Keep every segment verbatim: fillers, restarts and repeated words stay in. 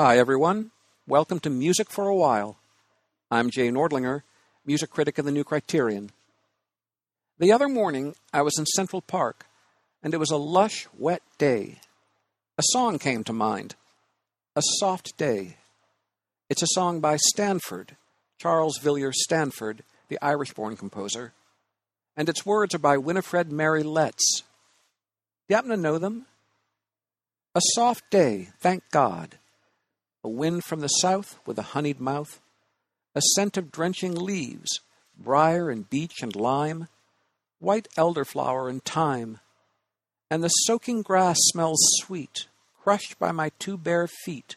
Hi, everyone. Welcome to Music for a While. I'm Jay Nordlinger, music critic of the New Criterion. The other morning, I was in Central Park, and it was a lush, wet day. A song came to mind, A Soft Day. It's a song by Stanford, Charles Villiers Stanford, the Irish-born composer, and its words are by Winifred Mary Letts. Do you happen to know them? A soft day, thank God. A wind from the south with a honeyed mouth, a scent of drenching leaves, briar and beech and lime, white elderflower and thyme, and the soaking grass smells sweet, crushed by my two bare feet,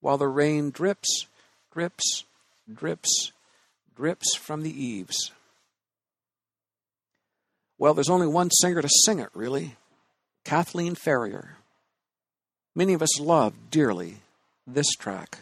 while the rain drips, drips, drips, drips from the eaves. Well, there's only one singer to sing it, really, Kathleen Ferrier. Many of us love dearly this track.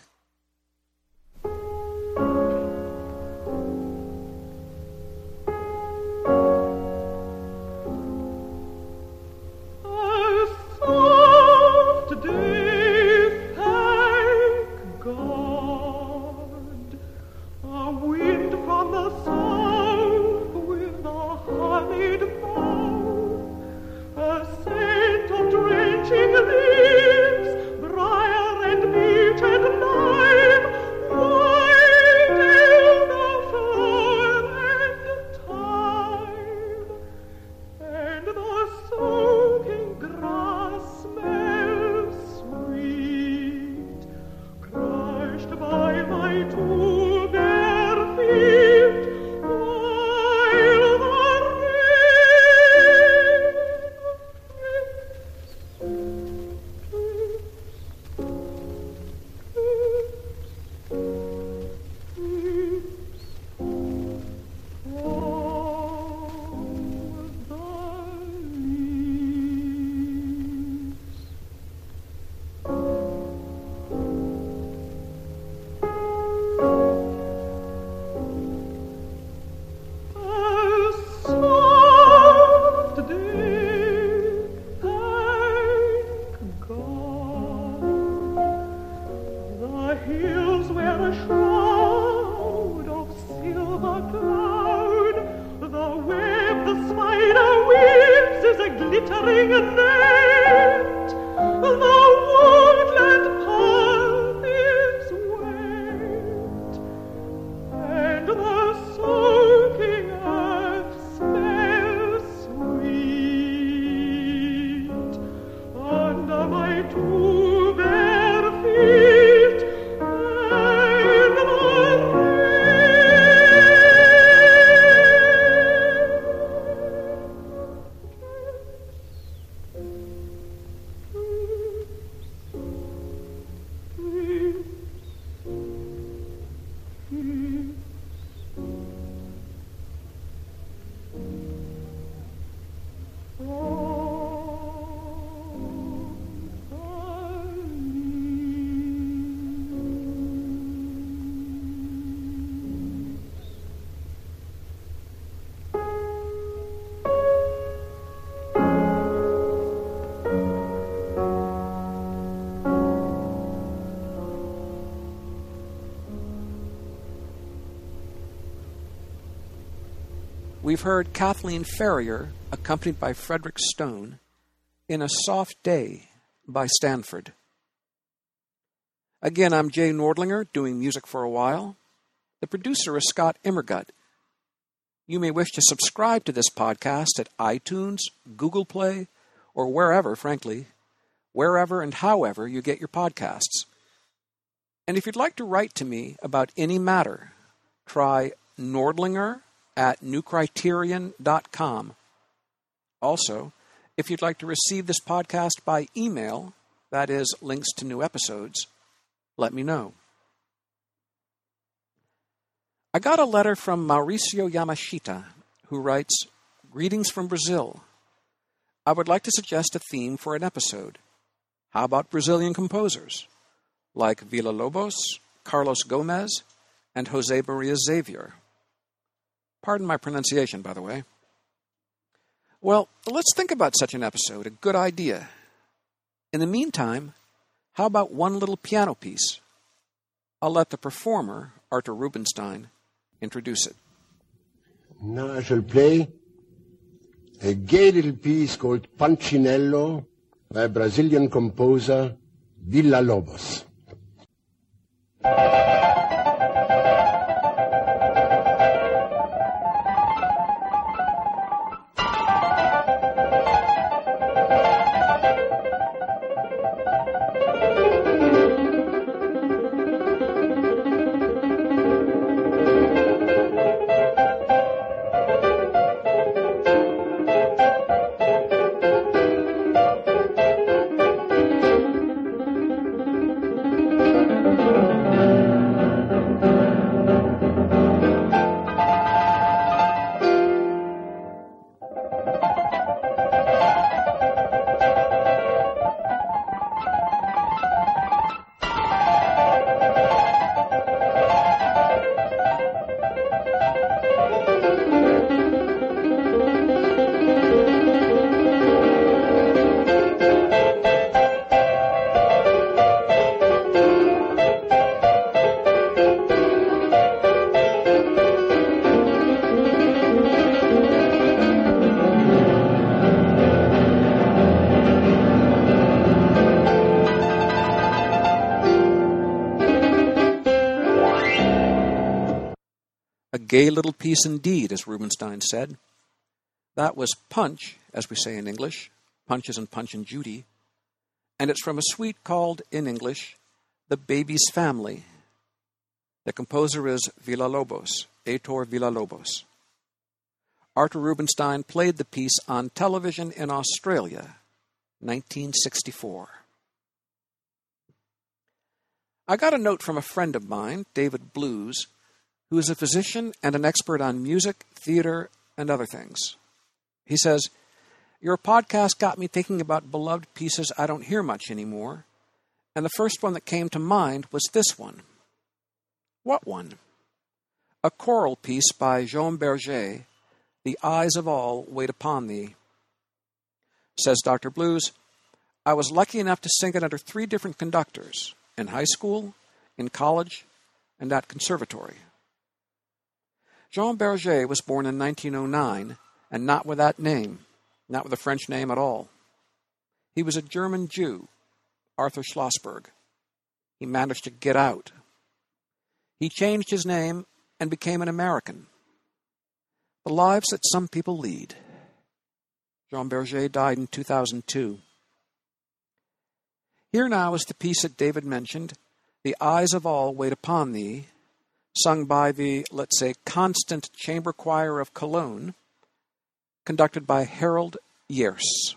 We've heard Kathleen Ferrier, accompanied by Frederick Stone, in A Soft Day by Stanford. Again, I'm Jay Nordlinger, doing Music for a While. The producer is Scott Immergut. You may wish to subscribe to this podcast at iTunes, Google Play, or wherever, frankly, wherever and however you get your podcasts. And if you'd like to write to me about any matter, try Nordlinger at new criterion dot com. Also, if you'd like to receive this podcast by email, that is, links to new episodes, let me know. I got a letter from Mauricio Yamashita, who writes, "Greetings from Brazil. I would like to suggest a theme for an episode. How about Brazilian composers? Like Villa-Lobos, Carlos Gomez, and José Maria Xavier." Pardon my pronunciation, by the way. Well, let's think about such an episode, a good idea. In the meantime, How about one little piano piece? I'll let the performer, Arthur Rubenstein, introduce it. Now I shall play a gay little piece called Pancinello by Brazilian composer Villa-Lobos. Gay little piece indeed, as Rubinstein said. That was Punch, as we say in English. Punch is in Punch and Judy. And it's from a suite called, in English, The Baby's Family. The composer is Villa-Lobos, Heitor Villa-Lobos. Arthur Rubenstein played the piece on television in Australia, nineteen sixty-four. I got a note from a friend of mine, David Blues, who is a physician and an expert on music, theater, and other things. He says, "Your podcast got me thinking about beloved pieces I don't hear much anymore, and the first one that came to mind was this one." What one? A choral piece by Jean Berger, The Eyes of All Wait Upon Thee. Says Doctor Blues, "I was lucky enough to sing it under three different conductors, in high school, in college, and at conservatory." Jean Berger was born in nineteen oh nine, and not with that name, not with a French name at all. He was a German Jew, Arthur Schlossberg. He managed to get out. He changed his name and became an American. The lives that some people lead. Jean Berger died in two thousand two. Here now is the piece that David mentioned, The Eyes of All Wait Upon Thee, sung by the, let's say, constant chamber choir of Cologne, conducted by Harold Yers.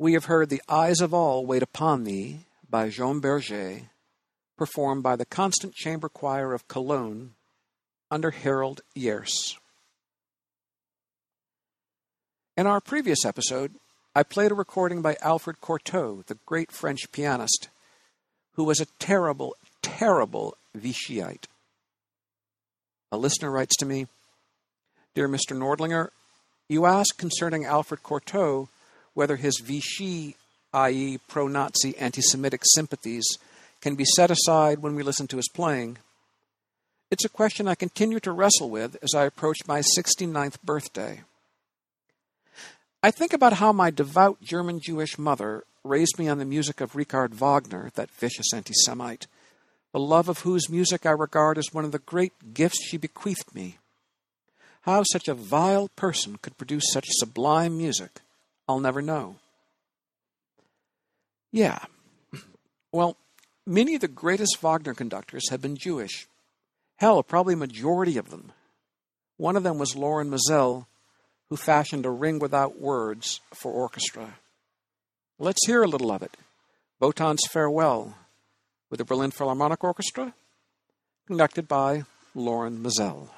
we have heard The Eyes of All Wait Upon Thee by Jean Berger, performed by the Constant Chamber Choir of Cologne under Harold Yers. In our previous episode, I played a recording by Alfred Cortot, the great French pianist, who was a terrible, terrible Vichyite. A listener writes to me, "Dear Mister Nordlinger, you asked concerning Alfred Cortot whether his Vichy, that is pro-Nazi anti-Semitic sympathies, can be set aside when we listen to his playing. It's a question I continue to wrestle with as I approach my sixty-ninth birthday. I think about how my devout German-Jewish mother raised me on the music of Richard Wagner, that vicious anti-Semite, the love of whose music I regard as one of the great gifts she bequeathed me. How such a vile person could produce such sublime music, I'll never know." Yeah. Well, many of the greatest Wagner conductors have been Jewish. Hell, probably a majority of them. One of them was Lorin Maazel, who fashioned A Ring Without Words for orchestra. Let's hear a little of it. Wotan's Farewell, with the Berlin Philharmonic Orchestra, conducted by Lorin Maazel.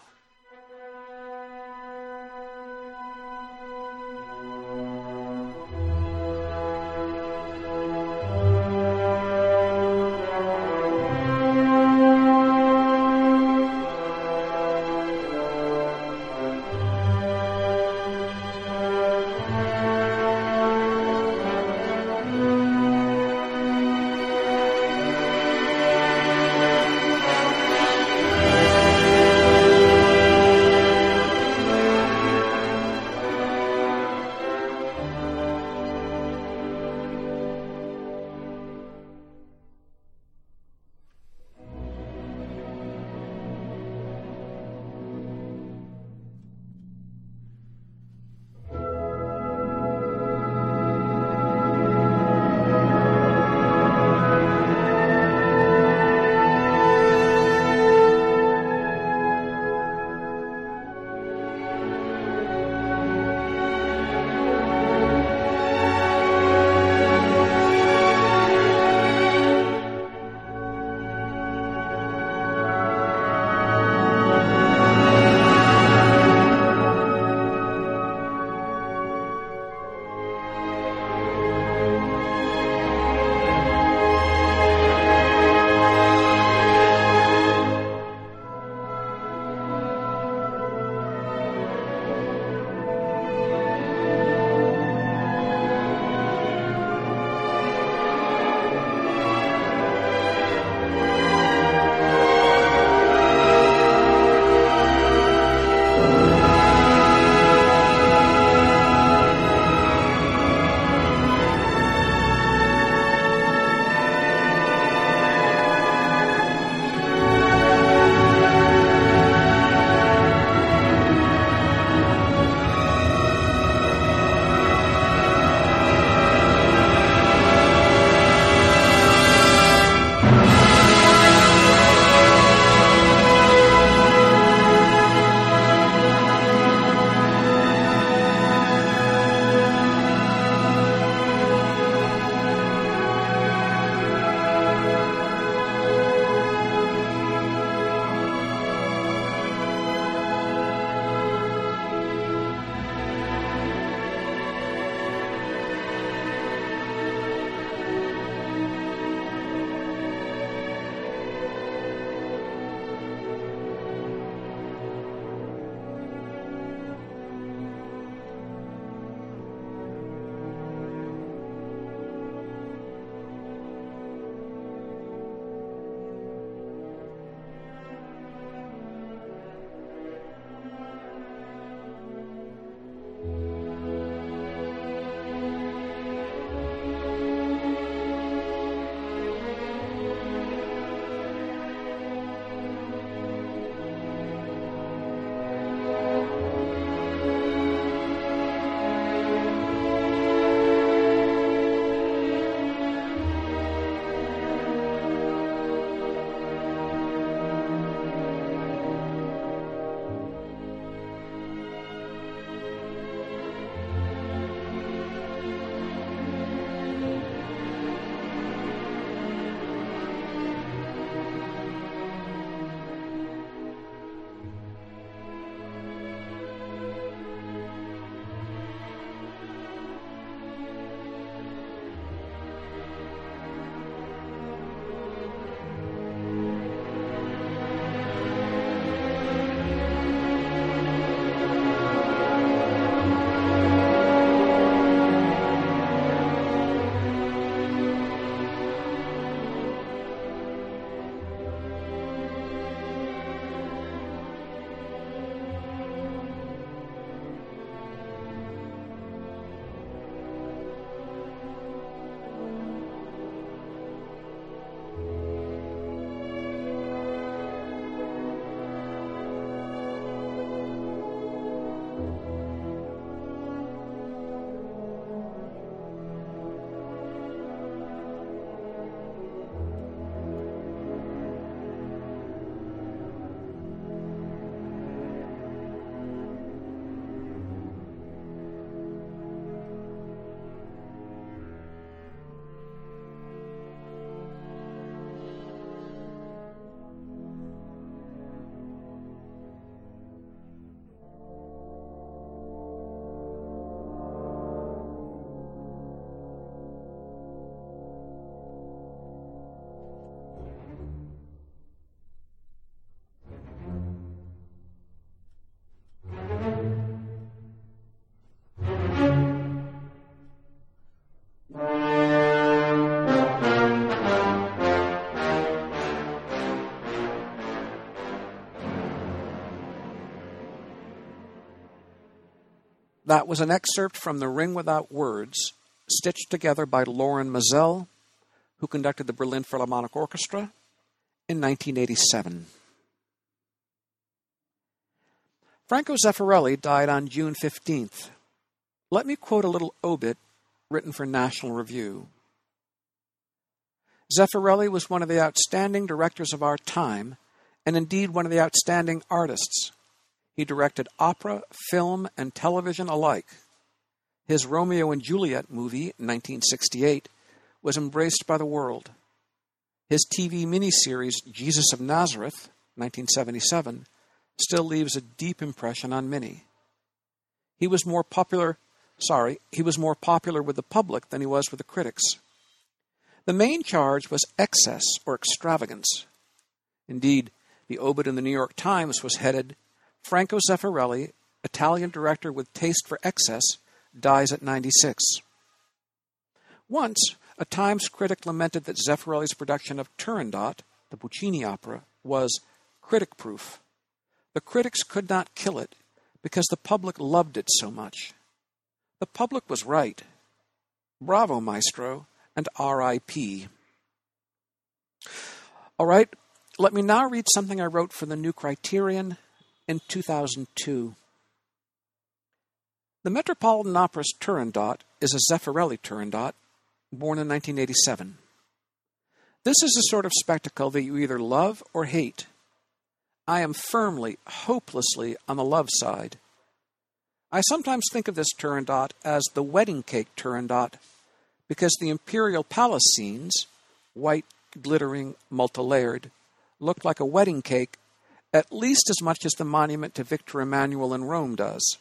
That was an excerpt from The Ring Without Words, stitched together by Lorin Maazel, who conducted the Berlin Philharmonic Orchestra in nineteen eighty-seven. Franco Zeffirelli died on June fifteenth. Let me quote a little obit written for National Review. Zeffirelli was one of the outstanding directors of our time, and indeed one of the outstanding artists. He directed opera, film, and television alike. His Romeo and Juliet movie, nineteen sixty-eight, was embraced by the world. His T V miniseries, Jesus of Nazareth, nineteen seventy-seven, still leaves a deep impression on many. He was more popular, sorry, he was more popular with the public than he was with the critics. The main charge was excess or extravagance. Indeed, the obit in the New York Times was headed, Franco Zeffirelli, Italian director with taste for excess, dies at ninety-six. Once, a Times critic lamented that Zeffirelli's production of Turandot, the Puccini opera, was critic-proof. The critics could not kill it because the public loved it so much. The public was right. Bravo, maestro, and R I P All right, let me now read something I wrote for the New Criterion in two thousand two. The Metropolitan Opera's Turandot is a Zeffirelli Turandot, born in nineteen eighty-seven. This is the sort of spectacle that you either love or hate. I am firmly, hopelessly on the love side. I sometimes think of this Turandot as the wedding cake Turandot because the imperial palace scenes, white, glittering, multilayered, look like a wedding cake at least as much as the monument to Victor Emmanuel in Rome does.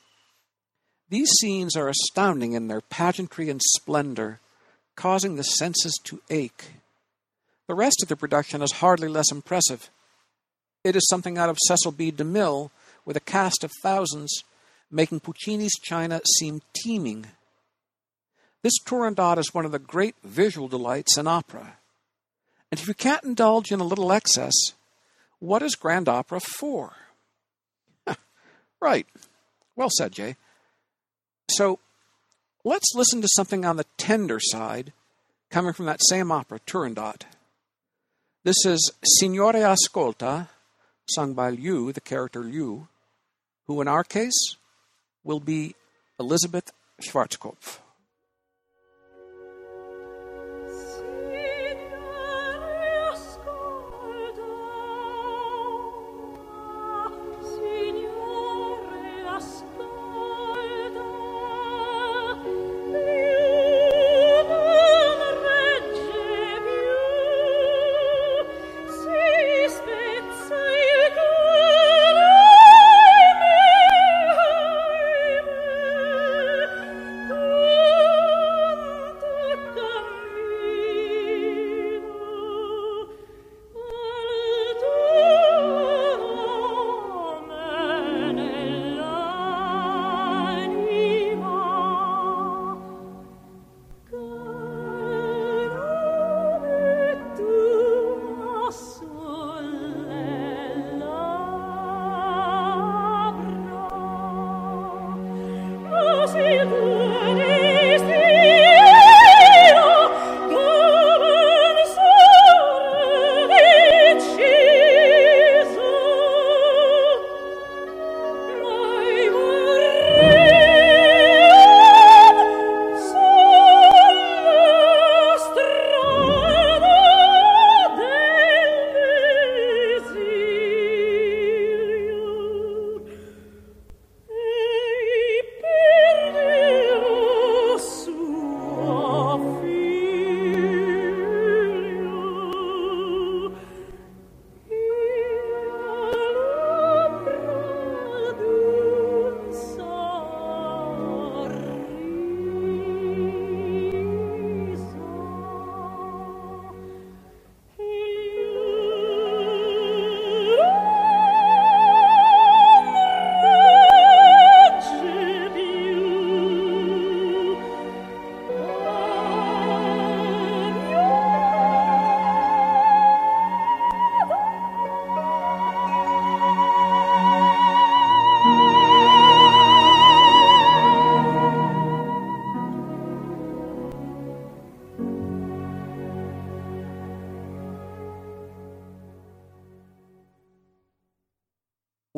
These scenes are astounding in their pageantry and splendor, causing the senses to ache. The rest of the production is hardly less impressive. It is something out of Cecil B. DeMille, with a cast of thousands, making Puccini's China seem teeming. This Turandot is one of the great visual delights in opera. And if you can't indulge in a little excess, what is grand opera for? Right. Well said, Jay. So, let's listen to something on the tender side, coming from that same opera, Turandot. This is Signore Ascolta, sung by Liu, the character Liu, who in our case will be Elizabeth Schwarzkopf.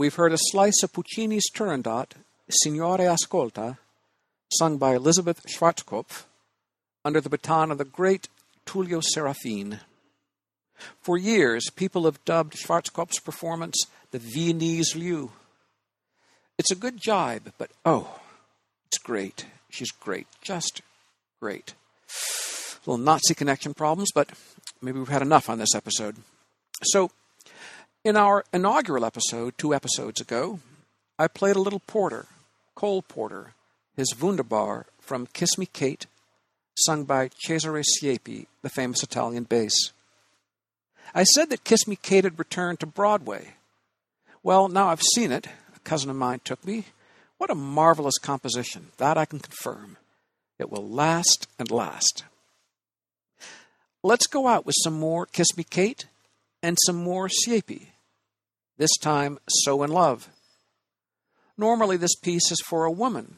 we've heard a slice of Puccini's Turandot, Signore Ascolta, sung by Elizabeth Schwarzkopf, under the baton of the great Tullio Serafin. For years, people have dubbed Schwarzkopf's performance the Viennese Lieu. It's a good jibe, but oh, it's great. She's great, just great. Little Nazi connection problems, but maybe we've had enough on this episode. So, in our inaugural episode, two episodes ago, I played a little Porter, Cole Porter, his Wunderbar from Kiss Me Kate, sung by Cesare Siepi, the famous Italian bass. I said that Kiss Me Kate had returned to Broadway. Well, now I've seen it. A cousin of mine took me. What a marvelous composition. That I can confirm. It will last and last. Let's go out with some more Kiss Me Kate and some more Siepi. This time, So in Love. Normally this piece is for a woman,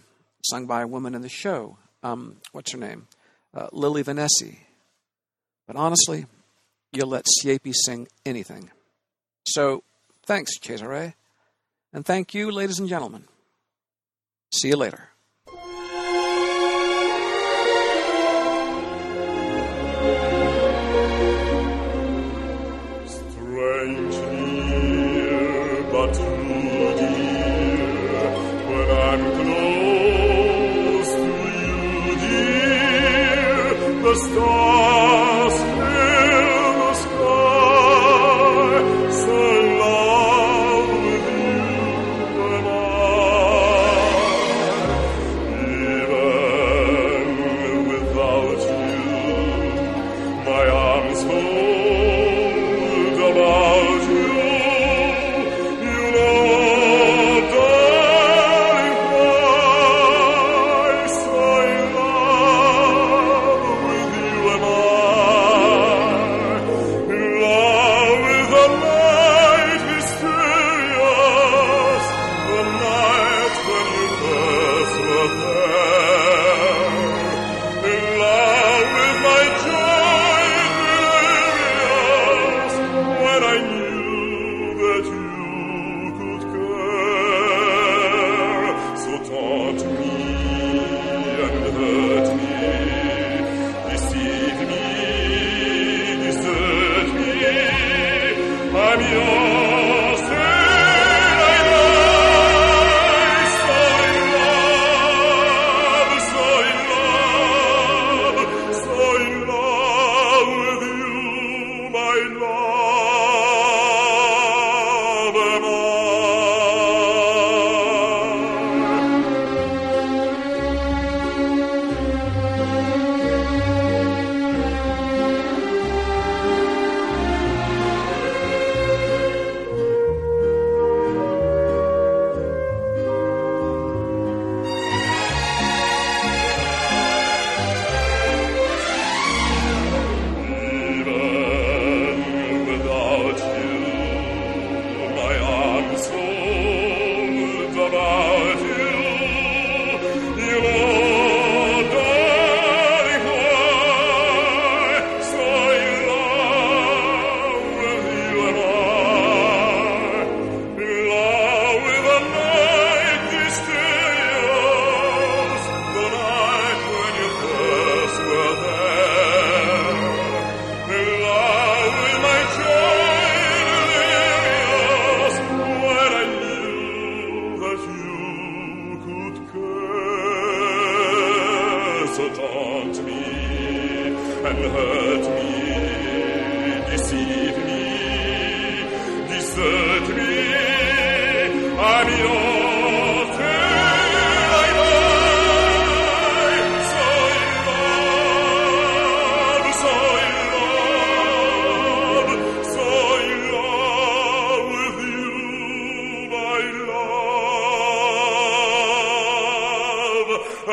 sung by a woman in the show. Um, what's her name? Uh, Lily Vanesi. But honestly, you'll let Siepi sing anything. So, thanks, Cesare. And thank you, ladies and gentlemen. See you later. Strange dear, but true dear, when I'm close to you, dear, the stars.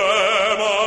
Am I?